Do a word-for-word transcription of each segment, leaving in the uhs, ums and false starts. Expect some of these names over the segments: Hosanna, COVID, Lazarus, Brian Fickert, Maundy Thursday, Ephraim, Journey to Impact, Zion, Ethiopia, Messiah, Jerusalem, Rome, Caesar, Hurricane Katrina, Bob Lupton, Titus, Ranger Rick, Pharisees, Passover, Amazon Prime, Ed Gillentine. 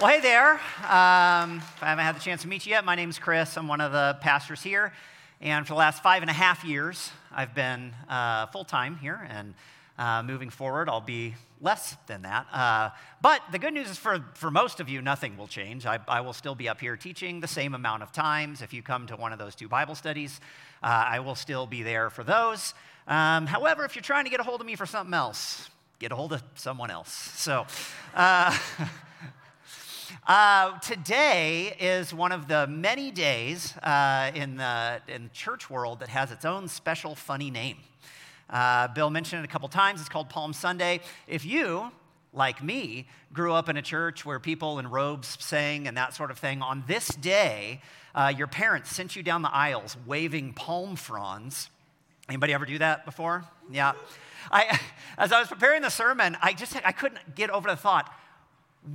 Well, hey there. Um, if I haven't had the chance to meet you yet, my name's Chris. I'm one of the pastors here. And for the last five and a half years, I've been uh, full-time here. And uh, moving forward, I'll be less than that. Uh, but the good news is for, for most of you, nothing will change. I, I will still be up here teaching the same amount of times. If you come to one of those two Bible studies, uh, I will still be there for those. Um, however, if you're trying to get a hold of me for something else, get a hold of someone else. So... Uh, Uh, today is one of the many days uh, in the in the church world that has its own special funny name. Uh, Bill mentioned it a couple times. It's called Palm Sunday. If you, like me, grew up in a church where people in robes sang and that sort of thing, on this day, uh, your parents sent you down the aisles waving palm fronds. Anybody ever do that before? Yeah. I, as I was preparing the sermon, I just I couldn't get over the thought,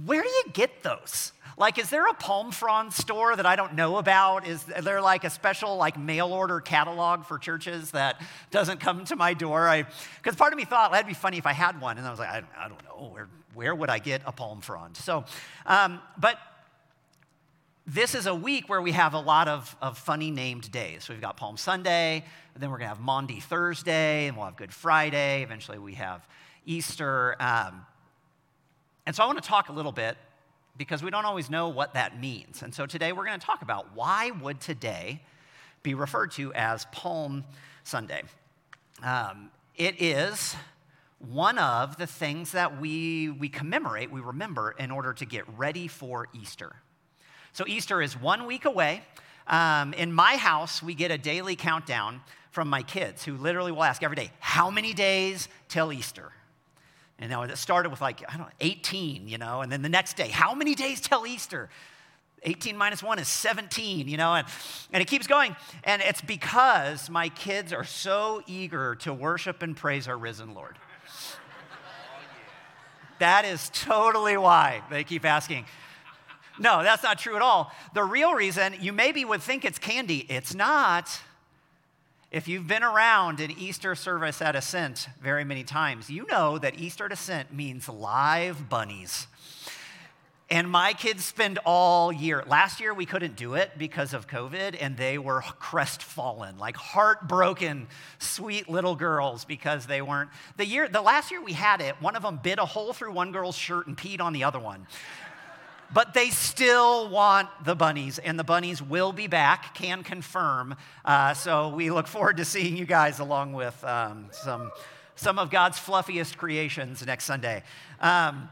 where do you get those? Like, is there a palm frond store that I don't know about? Is there like a special like mail order catalog for churches that doesn't come to my door? I, because part of me thought, well, that'd be funny if I had one. And I was like, I, I don't know, where where would I get a palm frond? So, um, but this is a week where we have a lot of, of funny named days. So we've got Palm Sunday, then we're gonna have Maundy Thursday, and we'll have Good Friday. Eventually we have Easter. Um, And so I want to talk a little bit because we don't always know what that means. And so today we're going to talk about why would today be referred to as Palm Sunday. Um, it is one of the things that we, we commemorate, we remember in order to get ready for Easter. So Easter is one week away. Um, in my house, we get a daily countdown from my kids who literally will ask every day, how many days till Easter? And now it started with like, I don't know, eighteen, you know, and then the next day, how many days till Easter? eighteen minus one is seventeen, you know, and, and it keeps going. And it's because my kids are so eager to worship and praise our risen Lord. Oh, yeah. That is totally why they keep asking. No, that's not true at all. The real reason, you maybe would think it's candy. It's not. If you've been around an Easter service at Ascent very many times, you know that Easter at Ascent means live bunnies. And my kids spend all year. Last year, we couldn't do it because of COVID, and they were crestfallen, like heartbroken, sweet little girls because they weren't. The year, the last year we had it, one of them bit a hole through one girl's shirt and peed on the other one. But they still want the bunnies, and the bunnies will be back, can confirm. Uh, so we look forward to seeing you guys along with um, some some of God's fluffiest creations next Sunday. Um,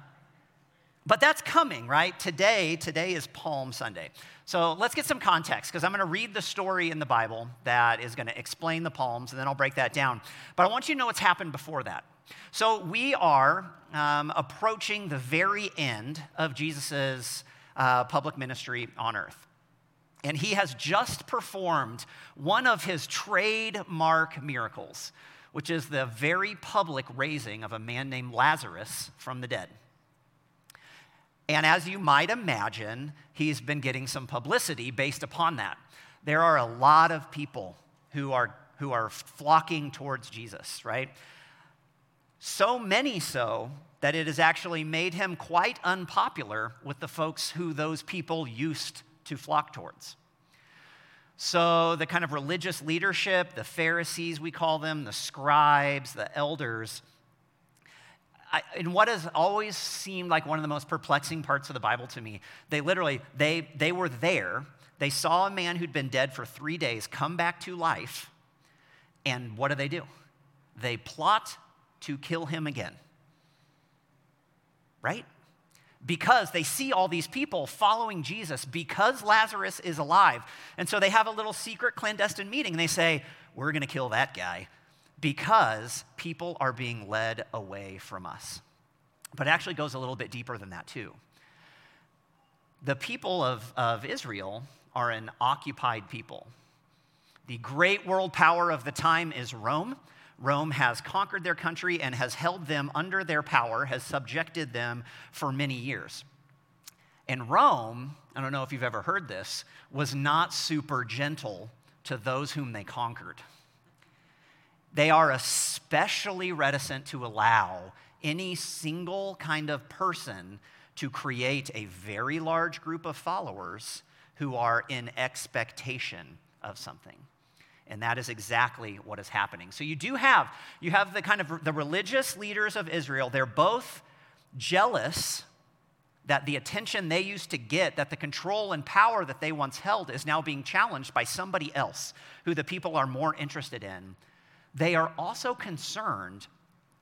but that's coming, right? Today, today is Palm Sunday. So let's get some context, because I'm going to read the story in the Bible that is going to explain the palms, and then I'll break that down. But I want you to know what's happened before that. So we are um, approaching the very end of Jesus' uh, public ministry on earth. And he has just performed one of his trademark miracles, which is the very public raising of a man named Lazarus from the dead. And as you might imagine, he's been getting some publicity based upon that. There are a lot of people who are, who are flocking towards Jesus, right? So many so that it has actually made him quite unpopular with the folks who those people used to flock towards. So the kind of religious leadership, the Pharisees we call them, the scribes, the elders, I, in what has always seemed like one of the most perplexing parts of the Bible to me, they literally, they they were there, they saw a man who'd been dead for three days come back to life, and what do they do? They plot to kill him again, right? Because they see all these people following Jesus because Lazarus is alive. And so they have a little secret clandestine meeting and they say, we're gonna kill that guy because people are being led away from us. But it actually goes a little bit deeper than that too. The people of, of Israel are an occupied people. The great world power of the time is Rome. Rome has conquered their country and has held them under their power, has subjected them for many years. And Rome, I don't know if you've ever heard this, was not super gentle to those whom they conquered. They are especially reticent to allow any single kind of person to create a very large group of followers who are in expectation of something. And that is exactly what is happening. So you do have, you have the kind of the religious leaders of Israel. They're both jealous that the attention they used to get, that the control and power that they once held is now being challenged by somebody else who the people are more interested in. They are also concerned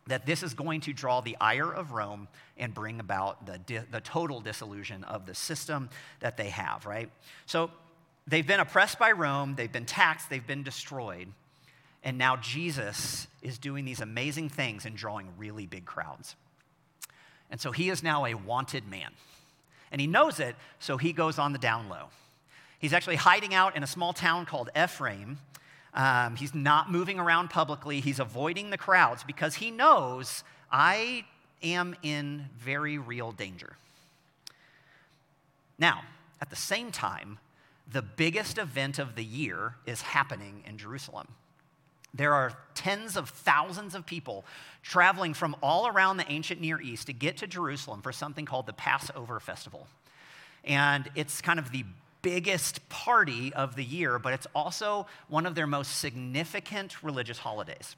that this is going to draw the ire of Rome and bring about the, di- the total dissolution of the system that they have, right? So they've been oppressed by Rome, they've been taxed, they've been destroyed, and now Jesus is doing these amazing things and drawing really big crowds. And so he is now a wanted man, and he knows it, so he goes on the down low. He's actually hiding out in a small town called Ephraim. Um, he's not moving around publicly. He's avoiding the crowds because he knows I am in very real danger. Now, at the same time, the biggest event of the year is happening in Jerusalem. There are tens of thousands of people traveling from all around the ancient Near East to get to Jerusalem for something called the Passover festival. And it's kind of the biggest party of the year, but it's also one of their most significant religious holidays.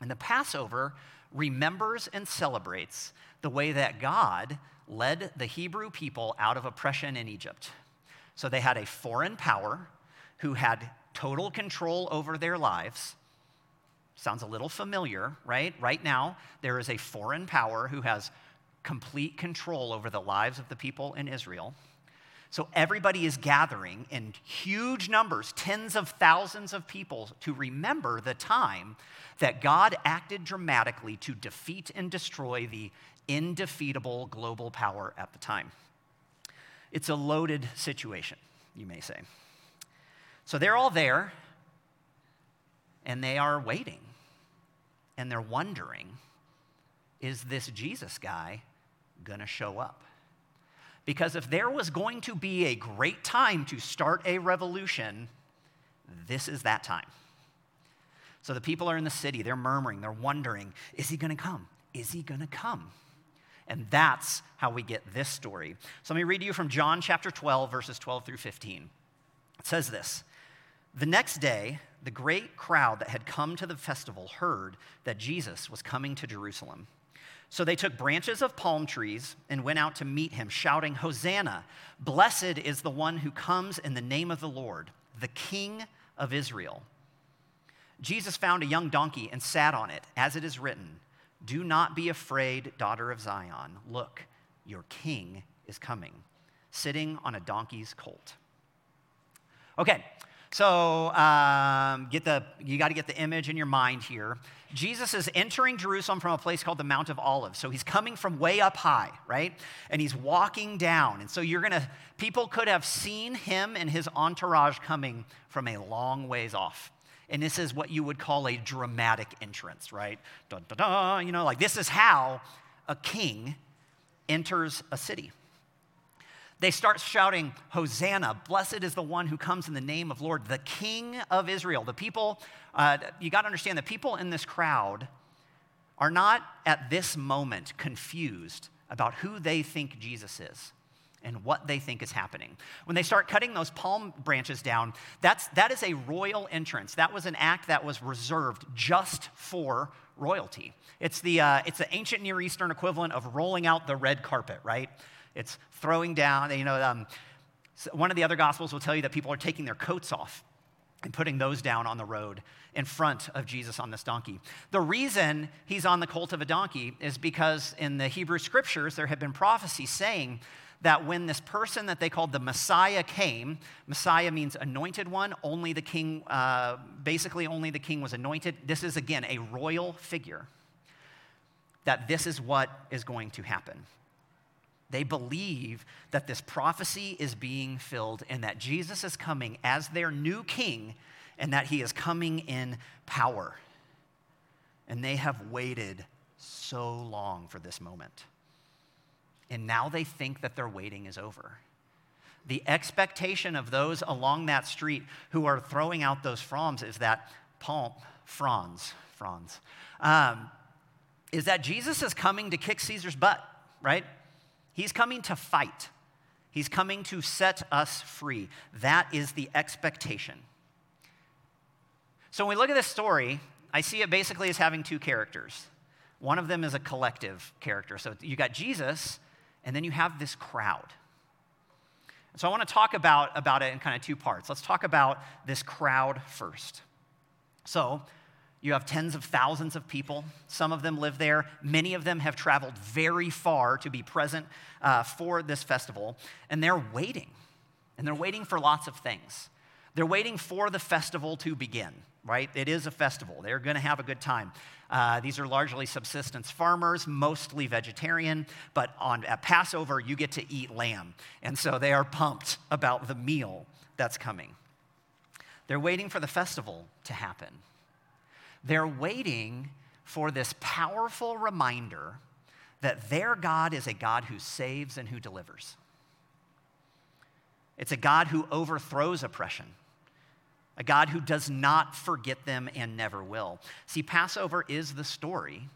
And the Passover remembers and celebrates the way that God led the Hebrew people out of oppression in Egypt. So they had a foreign power who had total control over their lives. Sounds a little familiar, right? Right now, there is a foreign power who has complete control over the lives of the people in Israel. So everybody is gathering in huge numbers, tens of thousands of people, to remember the time that God acted dramatically to defeat and destroy the indefeatable global power at the time. It's a loaded situation, you may say. So they're all there, and they are waiting, and they're wondering, is this Jesus guy gonna show up? Because if there was going to be a great time to start a revolution, this is that time. So the people are in the city, they're murmuring, they're wondering, is he gonna come? Is he gonna come? And that's how we get this story. So let me read to you from John chapter twelve, verses twelve through fifteen. It says this: "The next day, the great crowd that had come to the festival heard that Jesus was coming to Jerusalem. So they took branches of palm trees and went out to meet him, shouting, 'Hosanna! Blessed is the one who comes in the name of the Lord, the King of Israel.' Jesus found a young donkey and sat on it, as it is written, 'Do not be afraid, daughter of Zion. Look, your king is coming, sitting on a donkey's colt.'" Okay, so um, get the you got to get the image in your mind here. Jesus is entering Jerusalem from a place called the Mount of Olives. So he's coming from way up high, right? And he's walking down. And so you're going to, people could have seen him and his entourage coming from a long ways off. And this is what you would call a dramatic entrance, right? Dun, dun, dun, you know, like this is how a king enters a city. They start shouting, "Hosanna, blessed is the one who comes in the name of Lord, the King of Israel." The people, uh, you got to understand, the people in this crowd are not at this moment confused about who they think Jesus is and what they think is happening. When they start cutting those palm branches down, that's, that is a royal entrance. That was an act that was reserved just for royalty. It's the, uh, it's the ancient Near Eastern equivalent of rolling out the red carpet, right? It's throwing down, you know, um, one of the other gospels will tell you that people are taking their coats off and putting those down on the road in front of Jesus on this donkey. The reason he's on the colt of a donkey is because in the Hebrew scriptures, there had been prophecy saying that when this person that they called the Messiah came — Messiah means anointed one, only the king, uh, basically only the king was anointed. This is, again, a royal figure, that this is what is going to happen. They believe that this prophecy is being filled and that Jesus is coming as their new king and that he is coming in power. And they have waited so long for this moment. And now they think that their waiting is over. The expectation of those along that street who are throwing out those fronds is that palm, fronds, fronds, um, is that Jesus is coming to kick Caesar's butt, right? He's coming to fight. He's coming to set us free. That is the expectation. So when we look at this story, I see it basically as having two characters. One of them is a collective character. So you got Jesus, and then you have this crowd. So I want to talk about, about it in kind of two parts. Let's talk about this crowd first. So you have tens of thousands of people. Some of them live there. Many of them have traveled very far to be present uh, for this festival. And they're waiting. And they're waiting for lots of things. They're waiting for the festival to begin, right? It is a festival. They're going to have a good time. Uh, these are largely subsistence farmers, mostly vegetarian. But on at Passover, you get to eat lamb. And so they are pumped about the meal that's coming. They're waiting for the festival to happen. They're waiting for this powerful reminder that their God is a God who saves and who delivers. It's a God who overthrows oppression, a God who does not forget them and never will. See, Passover is the story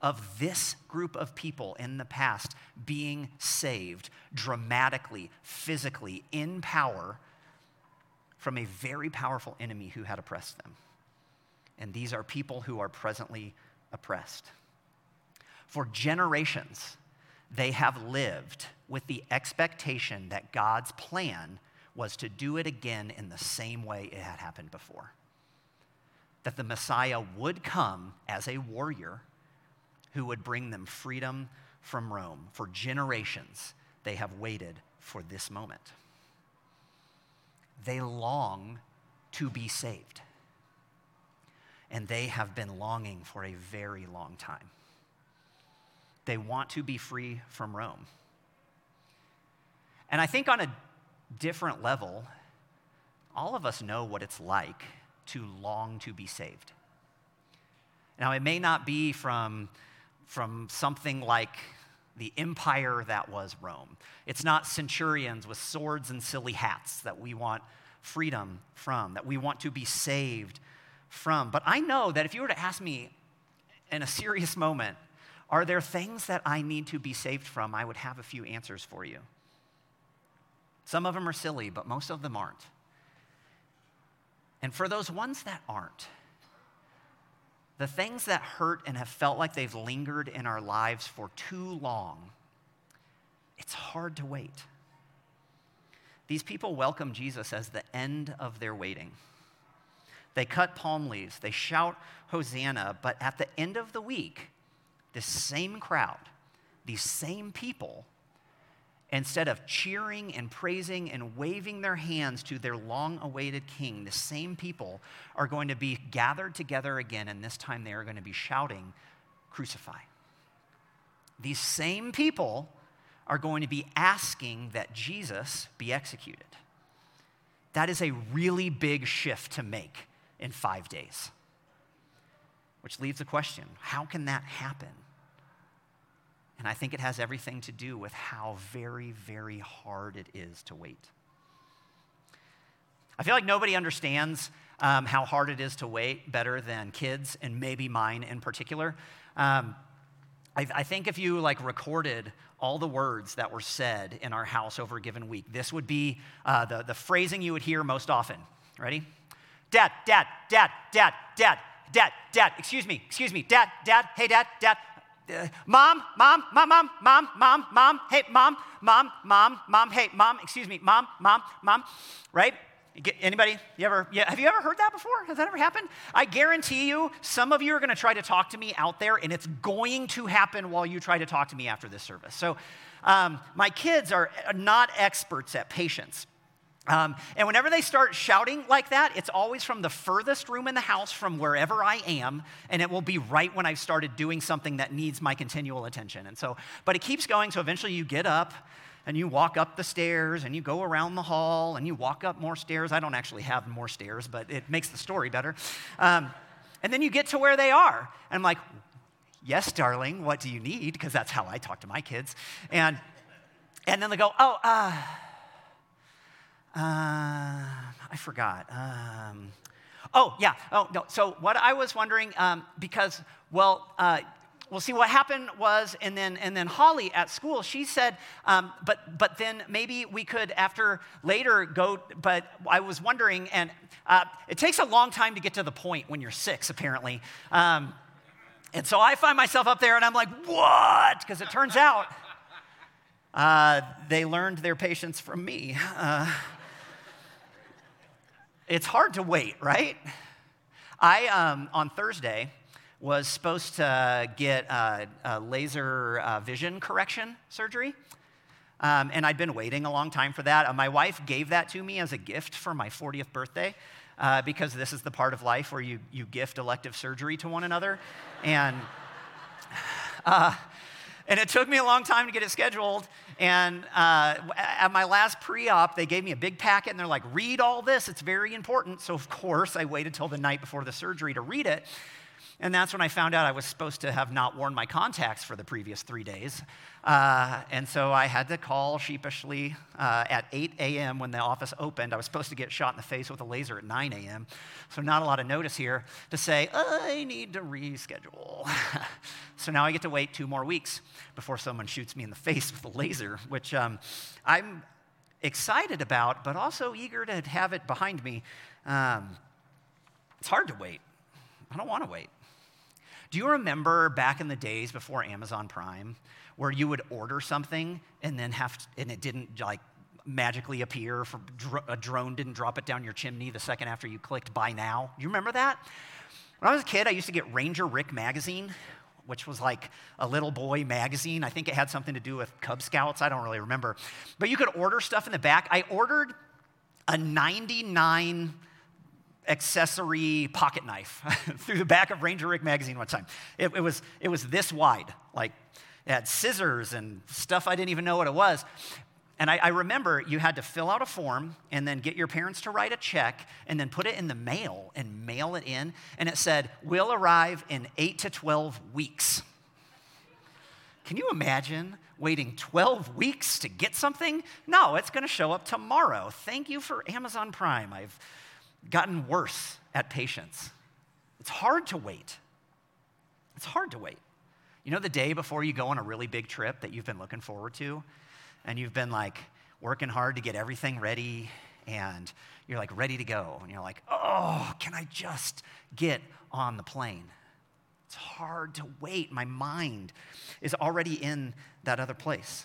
of this group of people in the past being saved dramatically, physically, in power from a very powerful enemy who had oppressed them. And these are people who are presently oppressed. For generations, they have lived with the expectation that God's plan was to do it again in the same way it had happened before. That the Messiah would come as a warrior who would bring them freedom from Rome. For generations, they have waited for this moment. They long to be saved. And they have been longing for a very long time. They want to be free from Rome. And I think on a different level, all of us know what it's like to long to be saved. Now, it may not be from, from something like the empire that was Rome. It's not centurions with swords and silly hats that we want freedom from, that we want to be saved from. But I know that if you were to ask me in a serious moment, are there things that I need to be saved from, I would have a few answers for you. Some of them are silly, but most of them aren't. And for those ones that aren't, the things that hurt and have felt like they've lingered in our lives for too long, it's hard to wait. These people welcome Jesus as the end of their waiting. They cut palm leaves. They shout Hosanna. But at the end of the week, this same crowd, these same people, instead of cheering and praising and waving their hands to their long-awaited king, the same people are going to be gathered together again, and this time they are going to be shouting, "Crucify." These same people are going to be asking that Jesus be executed. That is a really big shift to make in five days. Which leaves the question, how can that happen? And I think it has everything to do with how very, very hard it is to wait. I feel like nobody understands um, how hard it is to wait better than kids, and maybe mine in particular. Um, I, I think if you like recorded all the words that were said in our house over a given week, this would be uh, the, the phrasing you would hear most often. Ready? Dad, dad, dad, dad, dad. Dad, dad, excuse me, excuse me, dad, dad, hey, dad, dad, uh, mom, mom, mom, mom, mom, mom, mom, hey, mom, mom, mom, mom, hey, mom, excuse me, mom, mom, mom, right? Anybody, you ever, yeah, have you ever heard that before? Has that ever happened? I guarantee you, some of you are going to try to talk to me out there, and it's going to happen while you try to talk to me after this service. So um, my kids are not experts at patience. Um, and whenever they start shouting like that, it's always from the furthest room in the house from wherever I am, and it will be right when I've started doing something that needs my continual attention. And so, but it keeps going, so eventually you get up, and you walk up the stairs, and you go around the hall, and you walk up more stairs. I don't actually have more stairs, but it makes the story better. Um, and then you get to where they are. And I'm like, yes, darling, what do you need? Because that's how I talk to my kids. And, and then they go, oh, uh... Uh, I forgot. Um, oh, yeah. Oh, no. So what I was wondering, um, because, well, uh, Well, see, what happened was, and then and then Holly at school, she said, um, but but then maybe we could after later go. But I was wondering, and uh, it takes a long time to get to the point when you're six, apparently. Um, and so I find myself up there, and I'm like, what? Because it turns out uh, they learned their patience from me. Uh, it's hard to wait, right? I um, on Thursday. was supposed to get uh, a laser uh, vision correction surgery. Um, and I'd been waiting a long time for that. Uh, my wife gave that to me as a gift for my fortieth birthday uh, because this is the part of life where you, you gift elective surgery to one another. and uh, and it took me a long time to get it scheduled. And uh, at my last pre-op, they gave me a big packet, and they're like, read all this. It's very important. So, of course, I waited till the night before the surgery to read it. And that's when I found out I was supposed to have not worn my contacts for the previous three days. Uh, and so I had to call sheepishly uh, at eight a.m. when the office opened. I was supposed to get shot in the face with a laser at nine a.m. So not a lot of notice here to say, I need to reschedule. So now I get to wait two more weeks before someone shoots me in the face with a laser, which um, I'm excited about, but also eager to have it behind me. Um, it's hard to wait. I don't want to wait. Do you remember back in the days before Amazon Prime, where you would order something and then have to, and it didn't like magically appear? From, a drone didn't drop it down your chimney the second after you clicked buy now. Do you remember that? When I was a kid, I used to get Ranger Rick magazine, which was like a little boy magazine. I think it had something to do with Cub Scouts. I don't really remember, but you could order stuff in the back. I ordered a ninety-nine accessory pocket knife through the back of Ranger Rick magazine one time. It, it was it was this wide, like it had scissors and stuff I didn't even know what it was. And I, I remember you had to fill out a form and then get your parents to write a check and then put it in the mail and mail it in. And it said, "Will arrive in eight to twelve weeks." Can you imagine waiting twelve weeks to get something? No, it's going to show up tomorrow. Thank you for Amazon Prime. I've gotten worse at patience. It's hard to wait. It's hard to wait. You know the day before you go on a really big trip that you've been looking forward to, and you've been like working hard to get everything ready, and you're like ready to go, and you're like, oh, can I just get on the plane? It's hard to wait. My mind is already in that other place.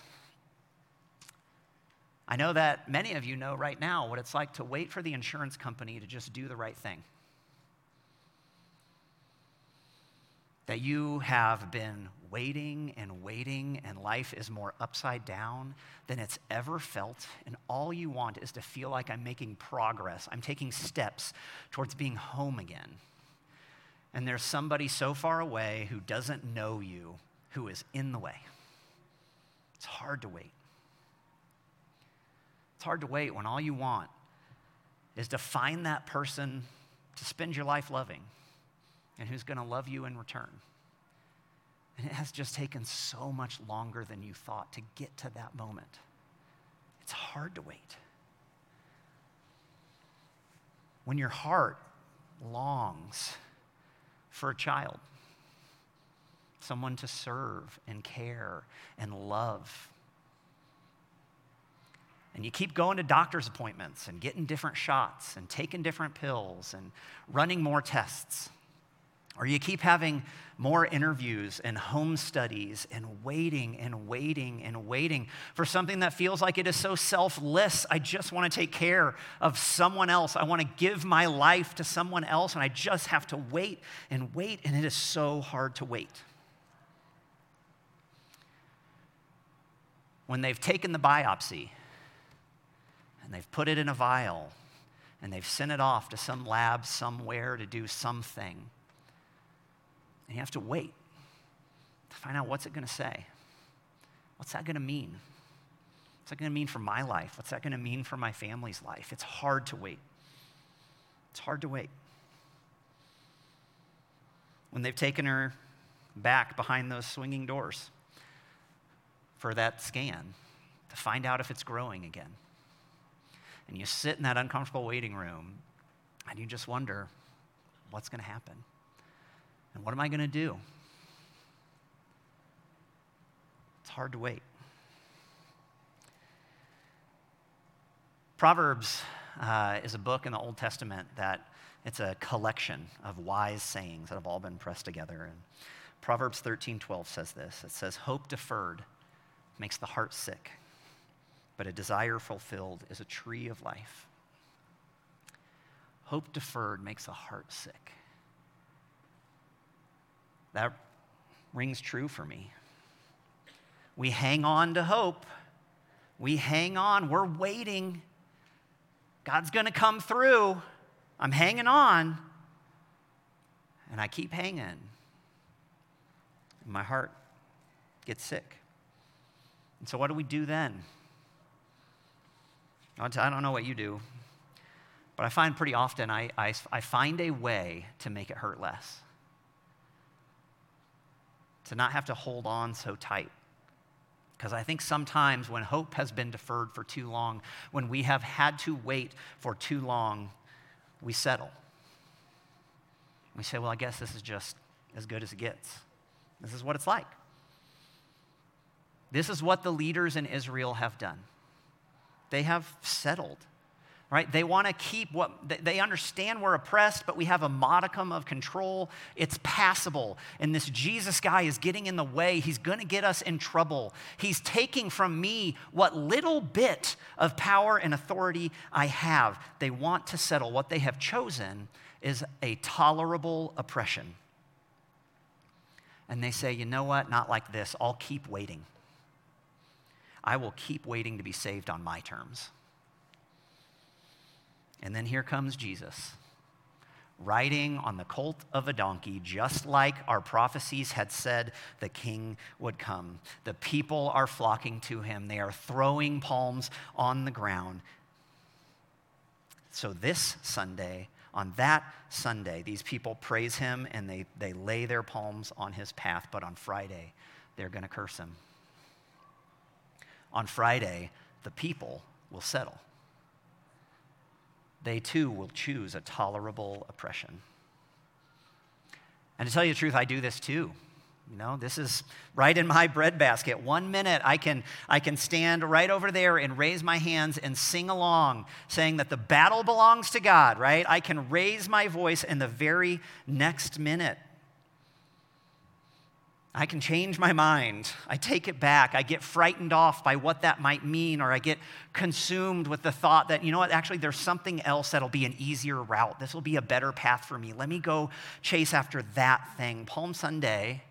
I know that many of you know right now what it's like to wait for the insurance company to just do the right thing. That you have been waiting and waiting, and life is more upside down than it's ever felt, and all you want is to feel like I'm making progress. I'm taking steps towards being home again. And there's somebody so far away who doesn't know you, who is in the way. It's hard to wait. It's hard to wait when all you want is to find that person to spend your life loving and who's going to love you in return. And it has just taken so much longer than you thought to get to that moment. It's hard to wait. When your heart longs for a child, someone to serve and care and love, and you keep going to doctor's appointments and getting different shots and taking different pills and running more tests. Or you keep having more interviews and home studies and waiting and waiting and waiting for something that feels like it is so selfless. I just want to take care of someone else. I want to give my life to someone else, and I just have to wait and wait, and it is so hard to wait. When they've taken the biopsy, and they've put it in a vial, and they've sent it off to some lab somewhere to do something. And you have to wait to find out what's it going to say. What's that going to mean? What's that going to mean for my life? What's that going to mean for my family's life? It's hard to wait. It's hard to wait. When they've taken her back behind those swinging doors for that scan to find out if it's growing again. And you sit in that uncomfortable waiting room, and you just wonder, what's going to happen? And what am I going to do? It's hard to wait. Proverbs uh, is a book in the Old Testament that it's a collection of wise sayings that have all been pressed together. And Proverbs thirteen twelve says this. It says, hope deferred makes the heart sick, but a desire fulfilled is a tree of life. Hope deferred makes the heart sick. That rings true for me. We hang on to hope. We hang on. We're waiting. God's going to come through. I'm hanging on. And I keep hanging. And my heart gets sick. And so what do we do then? I don't know what you do, but I find pretty often I, I, I find a way to make it hurt less, to not have to hold on so tight. Because I think sometimes when hope has been deferred for too long, when we have had to wait for too long, we settle. We say, well, I guess this is just as good as it gets. This is what it's like. This is what the leaders in Israel have done. They have settled, right? They want to keep what, they understand we're oppressed, but we have a modicum of control. It's passable. And this Jesus guy is getting in the way. He's going to get us in trouble. He's taking from me what little bit of power and authority I have. They want to settle. What they have chosen is a tolerable oppression. And they say, you know what? Not like this. I'll keep waiting. I will keep waiting to be saved on my terms. And then here comes Jesus, riding on the colt of a donkey, just like our prophecies had said the king would come. The people are flocking to him. They are throwing palms on the ground. So this Sunday, on that Sunday, these people praise him and they, they lay their palms on his path. But on Friday, they're going to curse him. On Friday, the people will settle. They too will choose a tolerable oppression. And to tell you the truth, I do this too. You know, this is right in my breadbasket. One minute I can I can stand right over there and raise my hands and sing along, saying that the battle belongs to God, right? I can raise my voice in the very next minute. I can change my mind. I take it back. I get frightened off by what that might mean, or I get consumed with the thought that, you know what, actually there's something else that'll be an easier route. This will be a better path for me. Let me go chase after that thing. Palm Sunday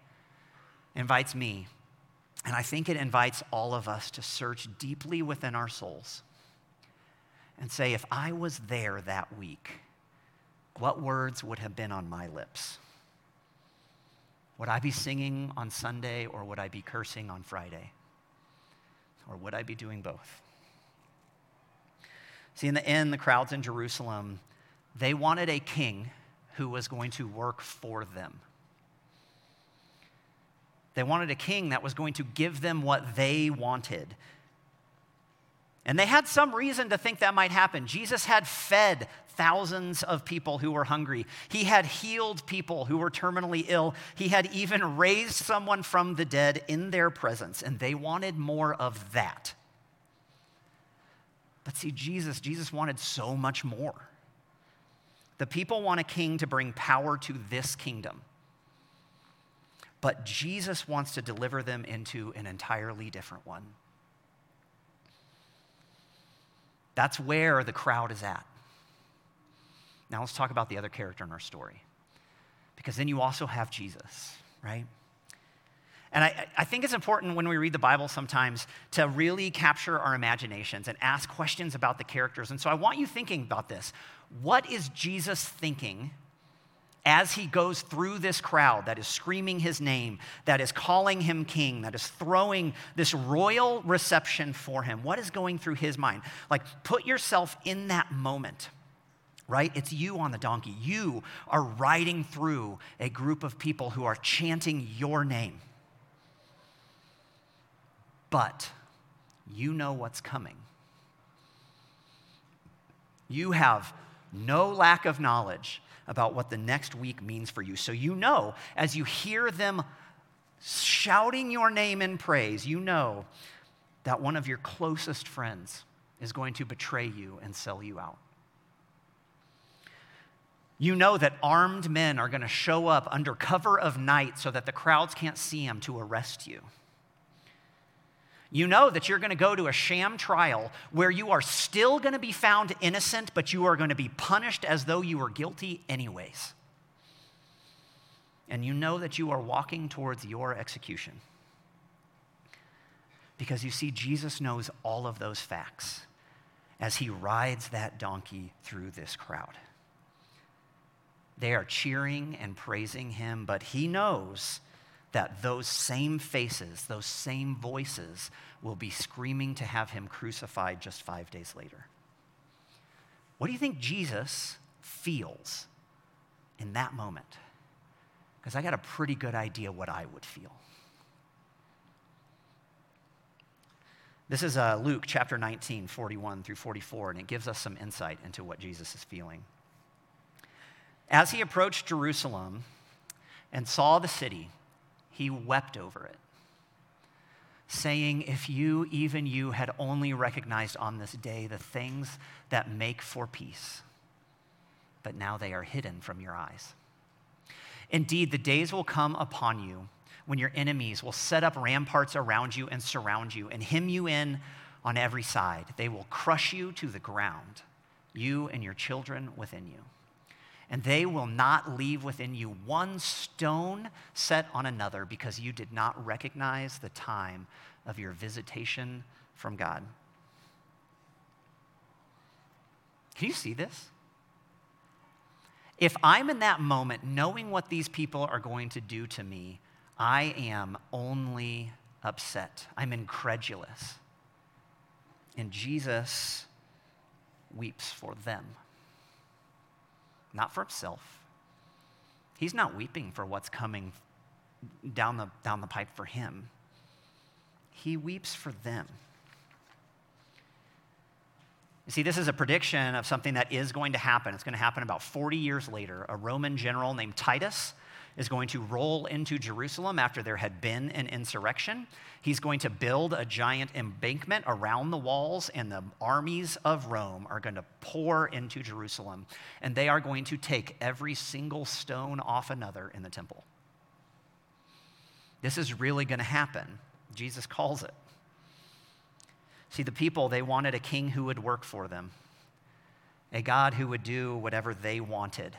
invites me, and I think it invites all of us to search deeply within our souls and say, if I was there that week, what words would have been on my lips? Would I be singing on Sunday, or would I be cursing on Friday? Or would I be doing both? See, in the end, the crowds in Jerusalem, they wanted a king who was going to work for them. They wanted a king that was going to give them what they wanted. And they had some reason to think that might happen. Jesus had fed thousands of people who were hungry. He had healed people who were terminally ill. He had even raised someone from the dead in their presence, and they wanted more of that. But see, Jesus, Jesus wanted so much more. The people want a king to bring power to this kingdom, but Jesus wants to deliver them into an entirely different one. That's where the crowd is at. Now let's talk about the other character in our story, because then you also have Jesus, right? And I, I think it's important when we read the Bible sometimes to really capture our imaginations and ask questions about the characters. And so I want you thinking about this. What is Jesus thinking as he goes through this crowd that is screaming his name, that is calling him king, that is throwing this royal reception for him? What is going through his mind? Like, put yourself in that moment, right? It's you on the donkey. You are riding through a group of people who are chanting your name. But you know what's coming. You have no lack of knowledge about what the next week means for you. So you know, as you hear them shouting your name in praise, you know that one of your closest friends is going to betray you and sell you out. You know that armed men are going to show up under cover of night so that the crowds can't see them to arrest you. You know that you're going to go to a sham trial where you are still going to be found innocent, but you are going to be punished as though you were guilty anyways. And you know that you are walking towards your execution. Because you see, Jesus knows all of those facts as he rides that donkey through this crowd. They are cheering and praising him, but he knows that those same faces, those same voices will be screaming to have him crucified just five days later. What do you think Jesus feels in that moment? Because I got a pretty good idea what I would feel. This is uh, Luke chapter nineteen, forty-one through forty-four, and it gives us some insight into what Jesus is feeling. As he approached Jerusalem and saw the city, he wept over it, saying, if you, even you, had only recognized on this day the things that make for peace, but now they are hidden from your eyes. Indeed, the days will come upon you when your enemies will set up ramparts around you and surround you and hem you in on every side. They will crush you to the ground, you and your children within you. And they will not leave within you one stone set on another because you did not recognize the time of your visitation from God. Can you see this? If I'm in that moment knowing what these people are going to do to me, I am only upset. I'm incredulous. And Jesus weeps for them. Not for himself. He's not weeping for what's coming down the, down the pipe for him. He weeps for them. You see, this is a prediction of something that is going to happen. It's going to happen about forty years later. A Roman general named Titus is going to roll into Jerusalem after there had been an insurrection. He's going to build a giant embankment around the walls, and the armies of Rome are going to pour into Jerusalem, and they are going to take every single stone off another in the temple. This is really going to happen. Jesus calls it. See, the people, they wanted a king who would work for them, a God who would do whatever they wanted.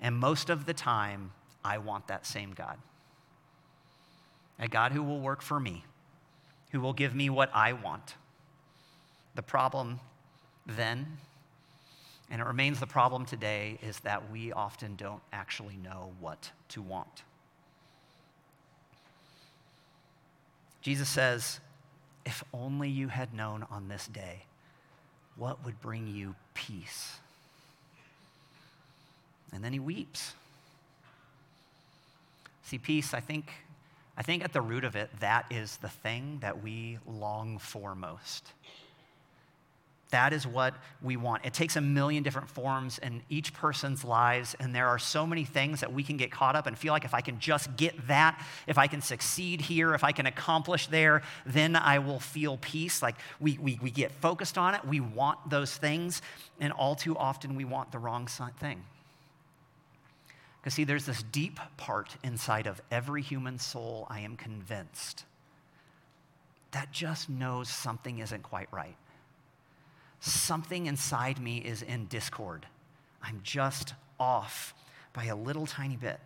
And most of the time, I want that same God. A God who will work for me, who will give me what I want. The problem then, and it remains the problem today, is that we often don't actually know what to want. Jesus says, if only you had known on this day what would bring you peace. And then he weeps. See, peace, I think, I think at the root of it, that is the thing that we long for most. That is what we want. It takes a million different forms in each person's lives, and there are so many things that we can get caught up and feel like if I can just get that, if I can succeed here, if I can accomplish there, then I will feel peace. Like we we we get focused on it. We want those things, and all too often we want the wrong thing. Because see, there's this deep part inside of every human soul, I am convinced, that just knows something isn't quite right. Something inside me is in discord. I'm just off by a little tiny bit.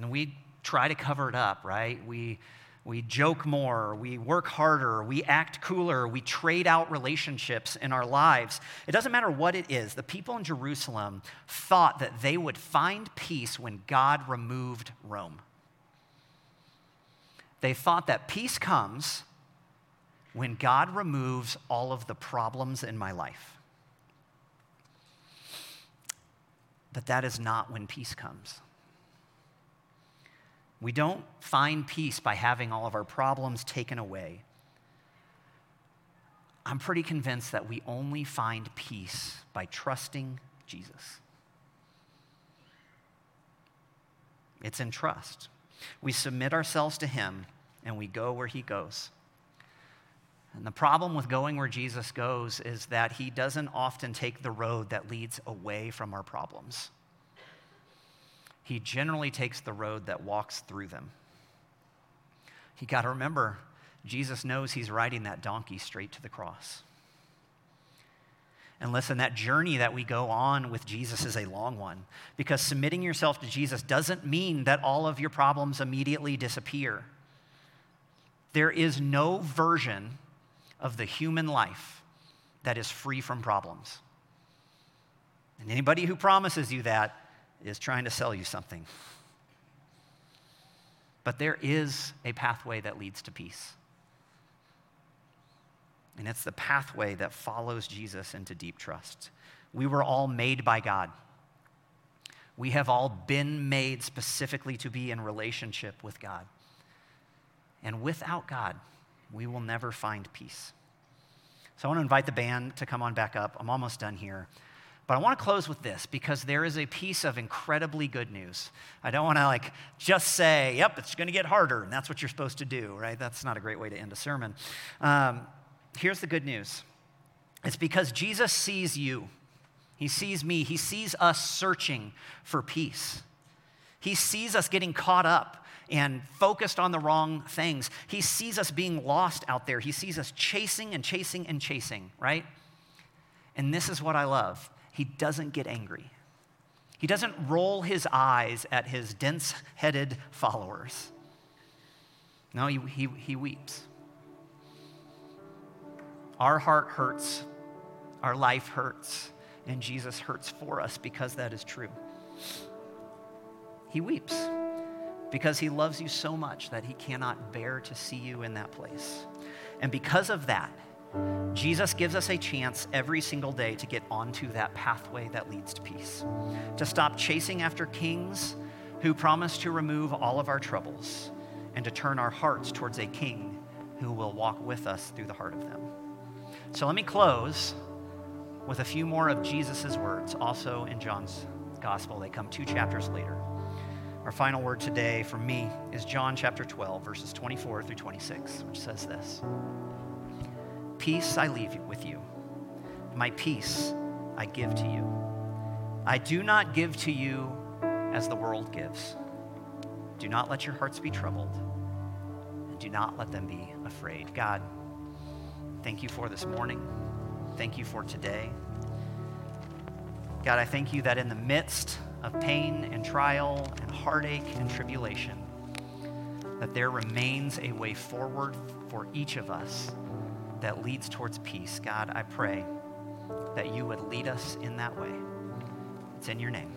And we try to cover it up, right? We we joke more, we work harder, we act cooler, we trade out relationships in our lives. It doesn't matter what it is. The people in Jerusalem thought that they would find peace when God removed Rome. They thought that peace comes when God removes all of the problems in my life. But that is not when peace comes. We don't find peace by having all of our problems taken away. I'm pretty convinced that we only find peace by trusting Jesus. It's in trust. We submit ourselves to him and we go where he goes. And the problem with going where Jesus goes is that he doesn't often take the road that leads away from our problems. He generally takes the road that walks through them. You got to remember, Jesus knows he's riding that donkey straight to the cross. And listen, that journey that we go on with Jesus is a long one, because submitting yourself to Jesus doesn't mean that all of your problems immediately disappear. There is no version of the human life that is free from problems. And anybody who promises you that is trying to sell you something. But there is a pathway that leads to peace. And it's the pathway that follows Jesus into deep trust. We were all made by God. We have all been made specifically to be in relationship with God. And without God, we will never find peace. So I want to invite the band to come on back up. I'm almost done here. But I want to close with this, because there is a piece of incredibly good news. I don't want to like just say, yep, it's going to get harder, and that's what you're supposed to do, right? That's not a great way to end a sermon. Um, here's the good news. It's because Jesus sees you. He sees me. He sees us searching for peace. He sees us getting caught up and focused on the wrong things. He sees us being lost out there. He sees us chasing and chasing and chasing, right? And this is what I love. He doesn't get angry. He doesn't roll his eyes at his dense-headed followers. No, he, he, he weeps. Our heart hurts, our life hurts, and Jesus hurts for us because that is true. He weeps because he loves you so much that he cannot bear to see you in that place. And because of that, Jesus gives us a chance every single day to get onto that pathway that leads to peace, to stop chasing after kings who promise to remove all of our troubles, and to turn our hearts towards a king who will walk with us through the heart of them. So let me close with a few more of Jesus's words, also in John's gospel. They come two chapters later. Our final word today from me is John chapter twelve, verses twenty-four through twenty-six, which says this. Peace I leave with you. My peace I give to you. I do not give to you as the world gives. Do not let your hearts be troubled, and do not let them be afraid. God, thank you for this morning. Thank you for today. God, I thank you that in the midst of pain and trial and heartache and tribulation, that there remains a way forward for each of us that leads towards peace. God, I pray that you would lead us in that way. It's in your name.